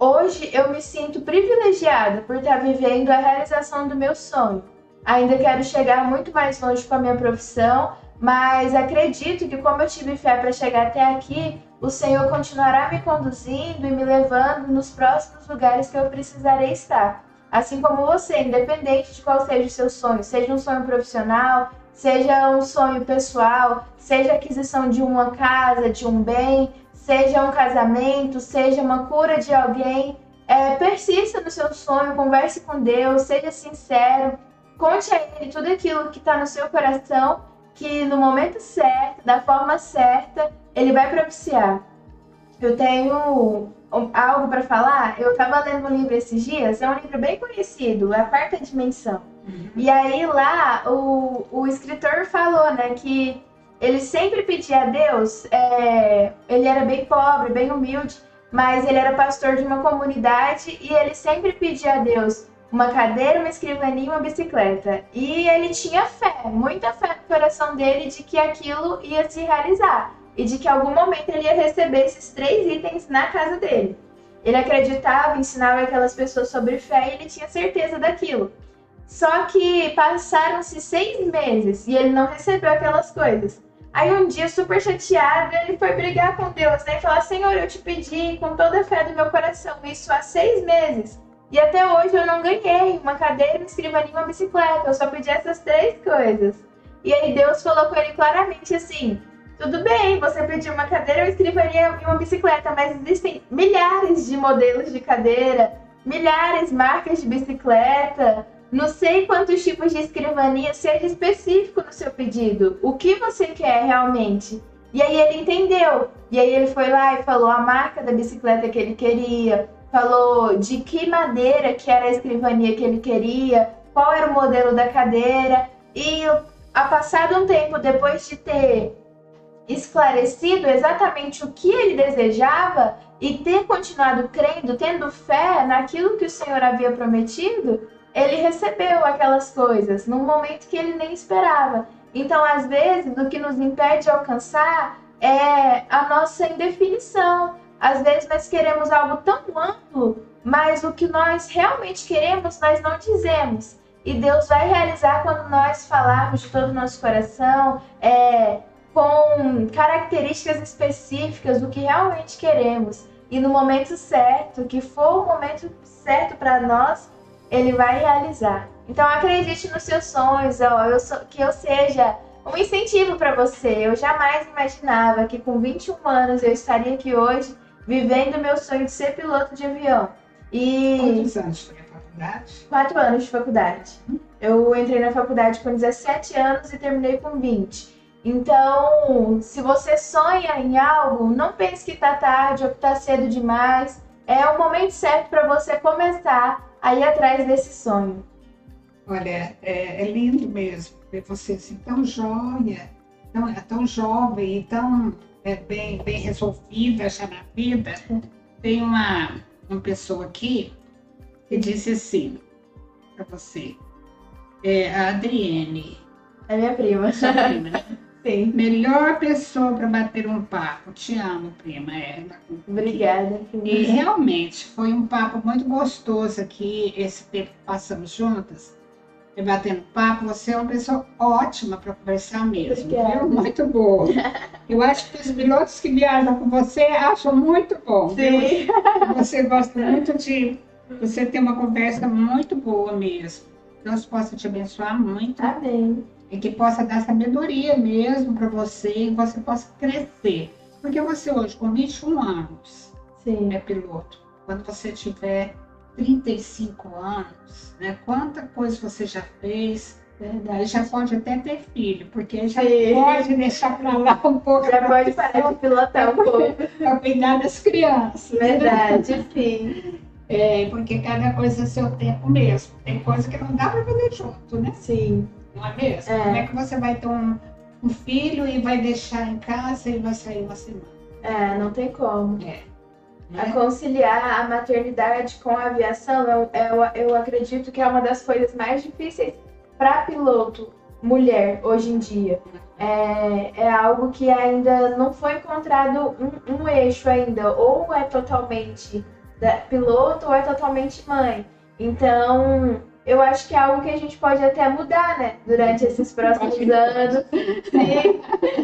hoje eu me sinto privilegiada por estar vivendo a realização do meu sonho. Ainda quero chegar muito mais longe com a minha profissão, mas acredito que, como eu tive fé para chegar até aqui, o Senhor continuará me conduzindo e me levando nos próximos lugares que eu precisarei estar. Assim como você, independente de qual seja o seu sonho, seja um sonho profissional, seja um sonho pessoal, seja a aquisição de uma casa, de um bem, seja um casamento, seja uma cura de alguém, é, persista no seu sonho, converse com Deus, seja sincero, conte a Ele tudo aquilo que está no seu coração, que no momento certo, da forma certa, Ele vai propiciar. Eu tenho algo para falar. Eu estava lendo um livro esses dias, é um livro bem conhecido, é a Quarta Dimensão. Uhum. E aí lá o, o escritor falou, né, que ele sempre pedia a Deus, é, ele era bem pobre, bem humilde, mas ele era pastor de uma comunidade e ele sempre pedia a Deus uma cadeira, uma escrivaninha e uma bicicleta. E ele tinha fé, muita fé no coração dele de que aquilo ia se realizar. E de que em algum momento ele ia receber esses três itens na casa dele. Ele acreditava, ensinava aquelas pessoas sobre fé e ele tinha certeza daquilo. Só que passaram-se seis meses e ele não recebeu aquelas coisas. Aí um dia, super chateado, ele foi brigar com Deus, né? E falar, Senhor, eu te pedi com toda a fé do meu coração isso há seis meses. E até hoje eu não ganhei uma cadeira, uma escrivaninha, uma bicicleta. Eu só pedi essas três coisas. E aí Deus falou com ele claramente assim... Tudo bem, você pediu uma cadeira, uma escrivaninha e uma bicicleta, mas existem milhares de modelos de cadeira, milhares de marcas de bicicleta, não sei quantos tipos de escrivaninha, seja específico no seu pedido, o que você quer realmente. E aí ele entendeu, e aí ele foi lá e falou a marca da bicicleta que ele queria, falou de que madeira que era a escrivaninha que ele queria, qual era o modelo da cadeira, e a passado um tempo, depois de ter... esclarecido exatamente o que ele desejava e ter continuado crendo, tendo fé naquilo que o Senhor havia prometido, ele recebeu aquelas coisas num momento que ele nem esperava. Então, às vezes, o que nos impede de alcançar é a nossa indefinição, Às vezes nós queremos algo tão amplo, mas o que nós realmente queremos, nós não dizemos. E Deus vai realizar quando nós falarmos de todo o nosso coração, é, com características específicas do que realmente queremos. E no momento certo, que for o momento certo para nós, Ele vai realizar. Então acredite nos seus sonhos, ó, eu sou, que eu seja um incentivo para você. Eu jamais imaginava que com vinte e um anos eu estaria aqui hoje, vivendo o meu sonho de ser piloto de avião. E... Quantos anos foi a faculdade? Quatro anos de faculdade. Hum? Eu entrei na faculdade com dezessete anos e terminei com vinte. Então, se você sonha em algo, não pense que tá tarde ou que tá cedo demais. É o momento certo para você começar a ir atrás desse sonho. Olha, é, é lindo mesmo ver você assim tão joia, tão, tão jovem e tão é, bem, bem resolvida já na vida. Tem uma, uma pessoa aqui que disse assim para você, é, a Adriane. É minha prima. É sua prima, né? Sim. Melhor pessoa para bater um papo. Te amo, prima. É, obrigada. E realmente foi um papo muito gostoso aqui, esse tempo que passamos juntas, batendo papo. Você é uma pessoa ótima para conversar mesmo. Obrigada. Viu? Muito boa. Eu acho que os pilotos que viajam com você acham muito bom. Sim. Viu? Você gosta muito de... Você tem uma conversa muito boa mesmo. Deus possa te abençoar muito. Amém. E que possa dar sabedoria mesmo para você, e você possa crescer. Porque você hoje, com vinte e um anos, Sim. é piloto. Quando você tiver trinta e cinco anos, né, quanta coisa você já fez, Verdade. já pode até ter filho, porque já Sim. pode deixar para lá um pouco. Já pode parar de pilotar um pouco. Para cuidar das crianças. Verdade, né? Sim. É, porque cada coisa é seu tempo mesmo. Tem coisa que não dá para fazer junto, né? Sim. Não é mesmo? É. Como é que você vai ter um, um filho e vai deixar em casa e vai sair uma semana? É, não tem como. É. É. A conciliar a maternidade com a aviação, eu, eu, eu acredito que é uma das coisas mais difíceis para piloto mulher hoje em dia. É, é algo que ainda não foi encontrado um, um eixo ainda. Ou é totalmente... Da, piloto ou é totalmente mãe. Então, eu acho que é algo que a gente pode até mudar, né? Durante esses próximos anos. Sim,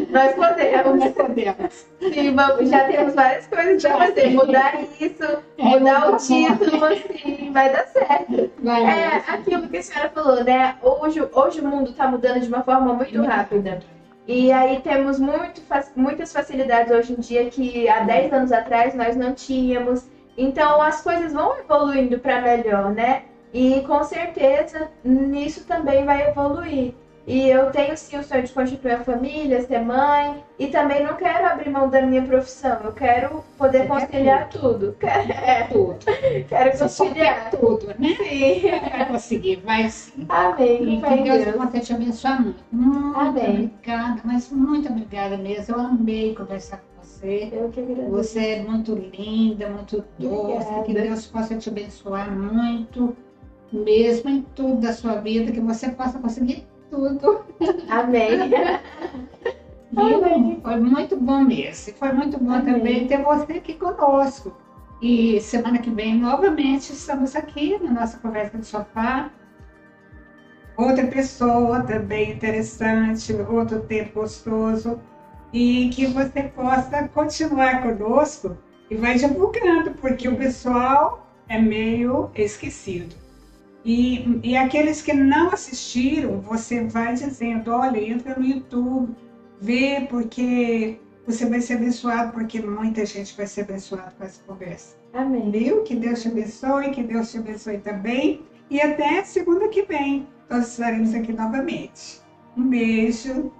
nós podemos. Nós podemos. Sim, vamos, já temos várias coisas para fazer. Mudar isso, é, mudar o título, assim, vai dar certo. Vai, é aquilo que a senhora falou, né? Hoje, hoje o mundo está mudando de uma forma muito rápida. E aí temos muito, muitas facilidades hoje em dia que há dez anos atrás nós não tínhamos. Então, as coisas vão evoluindo para melhor, né? E, com certeza, nisso também vai evoluir. E eu tenho, sim, o sonho de constituir a família, ser mãe. E também não quero abrir mão da minha profissão. Eu quero poder Você conciliar quer tudo. tudo. Quero tudo. Quero Você conciliar tudo, né? Sim. Vai conseguir, vai sim. Amém. Que Deus possa te abençoar muito. Muito Amém. obrigada, mas muito obrigada mesmo. Eu amei conversar com Você. Eu que agradeço. Você é muito linda, muito doce, Obrigada. que Deus possa te abençoar muito, mesmo em tudo da sua vida, que você possa conseguir tudo. Amém. Amém. Foi muito bom mesmo, foi muito bom Amém. também ter você aqui conosco. E semana que vem, novamente, estamos aqui na nossa Conversa de Sofá. Outra pessoa também interessante, outro tempo gostoso. E que você possa continuar conosco e vai divulgando, porque o pessoal é meio esquecido. E, e aqueles que não assistiram, você vai dizendo, olha, entra no YouTube, vê, porque você vai ser abençoado, porque muita gente vai ser abençoada com essa conversa. Amém. Viu? Que Deus te abençoe, que Deus te abençoe também. E até segunda que vem, nós estaremos aqui novamente. Um beijo.